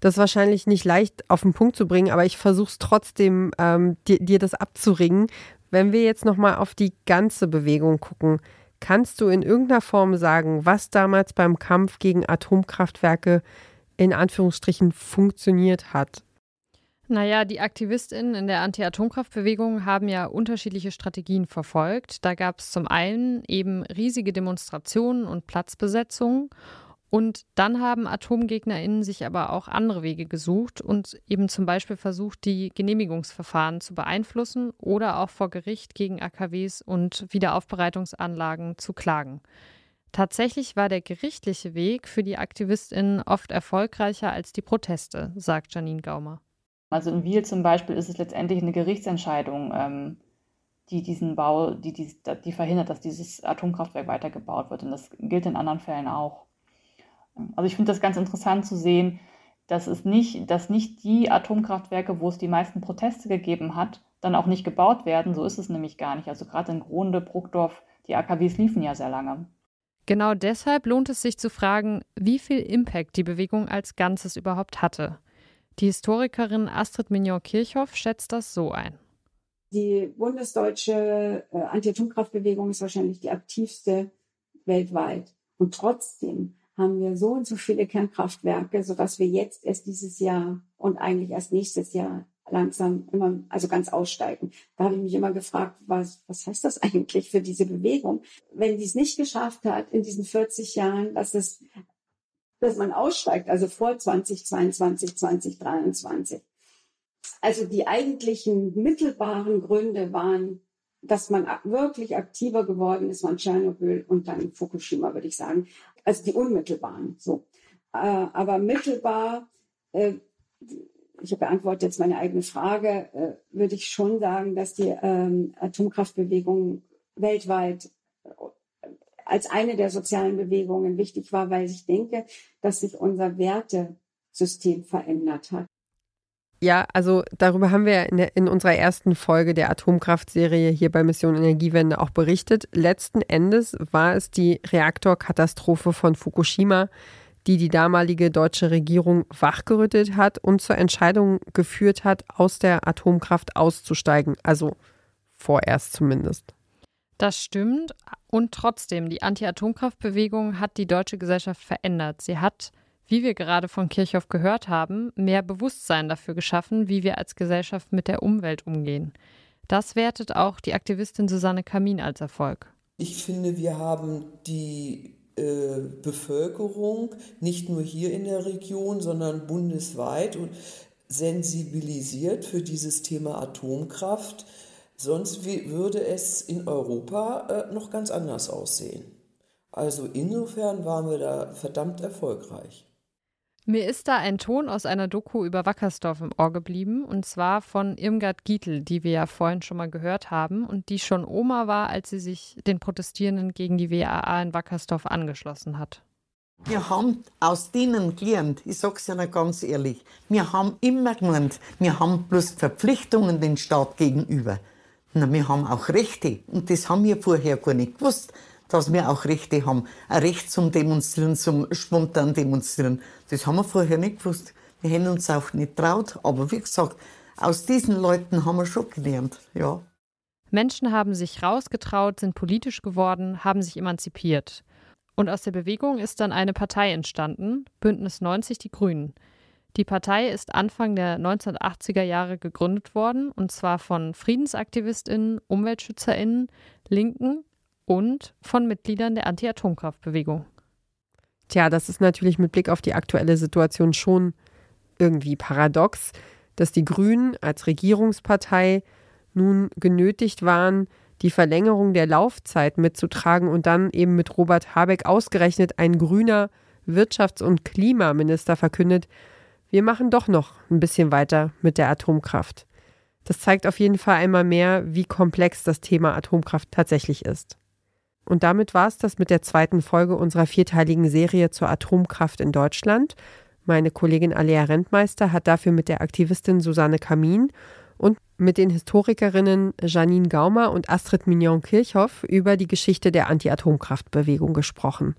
Das ist wahrscheinlich nicht leicht auf den Punkt zu bringen, aber ich versuche es trotzdem, ähm, dir, dir das abzuringen. Wenn wir jetzt nochmal auf die ganze Bewegung gucken, kannst du in irgendeiner Form sagen, was damals beim Kampf gegen Atomkraftwerke in Anführungsstrichen funktioniert hat? Naja, die AktivistInnen in der Anti-Atomkraftbewegung haben ja unterschiedliche Strategien verfolgt. Da gab es zum einen eben riesige Demonstrationen und Platzbesetzungen Und dann haben AtomgegnerInnen sich aber auch andere Wege gesucht und eben zum Beispiel versucht, die Genehmigungsverfahren zu beeinflussen oder auch vor Gericht gegen A K Ws und Wiederaufbereitungsanlagen zu klagen. Tatsächlich war der gerichtliche Weg für die AktivistInnen oft erfolgreicher als die Proteste, sagt Janine Gaumer. Also in Wyhl zum Beispiel ist es letztendlich eine Gerichtsentscheidung, ähm die diesen Bau, die, die, die verhindert, dass dieses Atomkraftwerk weitergebaut wird. Und das gilt in anderen Fällen auch. Also ich finde das ganz interessant zu sehen, dass es nicht, dass nicht die Atomkraftwerke, wo es die meisten Proteste gegeben hat, dann auch nicht gebaut werden. So ist es nämlich gar nicht. Also gerade in Grohnde, Brokdorf, die A K Ws liefen ja sehr lange. Genau deshalb lohnt es sich zu fragen, wie viel Impact die Bewegung als Ganzes überhaupt hatte. Die Historikerin Astrid Mignon-Kirchhoff schätzt das so ein. Die bundesdeutsche äh, Anti-Atomkraftbewegung ist wahrscheinlich die aktivste weltweit. Und trotzdem haben wir so und so viele Kernkraftwerke, sodass wir jetzt erst dieses Jahr und eigentlich erst nächstes Jahr langsam immer, also ganz aussteigen. Da habe ich mich immer gefragt, was, was heißt das eigentlich für diese Bewegung? Wenn die es nicht geschafft hat in diesen vierzig Jahren, dass es, dass man aussteigt, also vor zweitausendzweiundzwanzig, zweitausenddreiundzwanzig. Also die eigentlichen mittelbaren Gründe waren, dass man wirklich aktiver geworden ist, waren Tschernobyl und dann Fukushima, würde ich sagen. Also die unmittelbaren. So. Aber mittelbar, ich beantworte jetzt meine eigene Frage, würde ich schon sagen, dass die Atomkraftbewegung weltweit als eine der sozialen Bewegungen wichtig war, weil ich denke, dass sich unser Wertesystem verändert hat. Ja, also darüber haben wir in, der, in unserer ersten Folge der Atomkraftserie hier bei Mission Energiewende auch berichtet. Letzten Endes war es die Reaktorkatastrophe von Fukushima, die die damalige deutsche Regierung wachgerüttelt hat und zur Entscheidung geführt hat, aus der Atomkraft auszusteigen. Also vorerst zumindest. Das stimmt. Und trotzdem, die Anti-Atomkraftbewegung hat die deutsche Gesellschaft verändert. Sie hat, wie wir gerade von Kirchhoff gehört haben, mehr Bewusstsein dafür geschaffen, wie wir als Gesellschaft mit der Umwelt umgehen. Das wertet auch die Aktivistin Susanne Kamin als Erfolg. Ich finde, wir haben die äh, Bevölkerung nicht nur hier in der Region, sondern bundesweit und sensibilisiert für dieses Thema Atomkraft. Sonst wie, würde es in Europa äh, noch ganz anders aussehen. Also insofern waren wir da verdammt erfolgreich. Mir ist da ein Ton aus einer Doku über Wackersdorf im Ohr geblieben, und zwar von Irmgard Gietl, die wir ja vorhin schon mal gehört haben und die schon Oma war, als sie sich den Protestierenden gegen die W A A in Wackersdorf angeschlossen hat. Wir haben aus denen gelernt, ich sag's ja ganz ehrlich, wir haben immer gemeint, wir haben bloß Verpflichtungen dem Staat gegenüber. Na, wir haben auch Rechte, und das haben wir vorher gar nicht gewusst, dass wir auch Rechte haben. Ein Recht zum Demonstrieren, zum spontan Demonstrieren. Das haben wir vorher nicht gewusst. Wir hätten uns auch nicht traut. Aber wie gesagt, aus diesen Leuten haben wir schon gelernt. Ja. Menschen haben sich rausgetraut, sind politisch geworden, haben sich emanzipiert. Und aus der Bewegung ist dann eine Partei entstanden, Bündnis neunzig Die Grünen. Die Partei ist Anfang der neunzehnhundertachtziger Jahre gegründet worden, und zwar von FriedensaktivistInnen, UmweltschützerInnen, Linken und von Mitgliedern der Anti-Atomkraftbewegung. Tja, das ist natürlich mit Blick auf die aktuelle Situation schon irgendwie paradox, dass die Grünen als Regierungspartei nun genötigt waren, die Verlängerung der Laufzeit mitzutragen und dann eben mit Robert Habeck ausgerechnet ein grüner Wirtschafts- und Klimaminister verkündet, wir machen doch noch ein bisschen weiter mit der Atomkraft. Das zeigt auf jeden Fall einmal mehr, wie komplex das Thema Atomkraft tatsächlich ist. Und damit war es das mit der zweiten Folge unserer vierteiligen Serie zur Atomkraft in Deutschland. Meine Kollegin Alea Rentmeister hat dafür mit der Aktivistin Susanne Kamin und mit den Historikerinnen Janine Gaumer und Astrid Mignon-Kirchhoff über die Geschichte der Anti-Atomkraftbewegung gesprochen.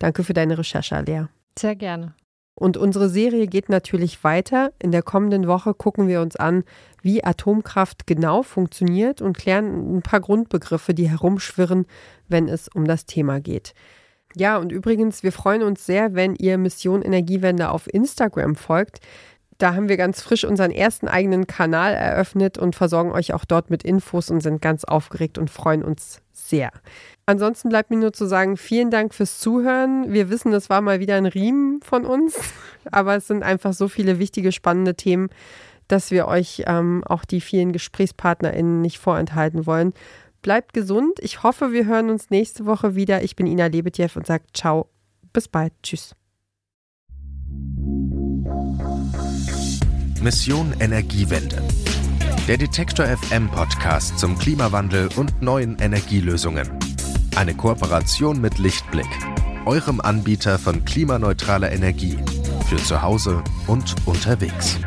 Danke für deine Recherche, Alea. Sehr gerne. Und unsere Serie geht natürlich weiter. In der kommenden Woche gucken wir uns an, wie Atomkraft genau funktioniert und klären ein paar Grundbegriffe, die herumschwirren, wenn es um das Thema geht. Ja, und übrigens, wir freuen uns sehr, wenn ihr Mission Energiewende auf Instagram folgt. Da haben wir ganz frisch unseren ersten eigenen Kanal eröffnet und versorgen euch auch dort mit Infos und sind ganz aufgeregt und freuen uns sehr. Ansonsten bleibt mir nur zu sagen, vielen Dank fürs Zuhören. Wir wissen, das war mal wieder ein Riemen von uns, aber es sind einfach so viele wichtige, spannende Themen, dass wir euch ähm, auch die vielen GesprächspartnerInnen nicht vorenthalten wollen. Bleibt gesund. Ich hoffe, wir hören uns nächste Woche wieder. Ich bin Ina Lebedjev und sage ciao. Bis bald. Tschüss. Mission Energiewende. Der Detektor F M Podcast zum Klimawandel und neuen Energielösungen. Eine Kooperation mit Lichtblick, eurem Anbieter von klimaneutraler Energie für zu Hause und unterwegs.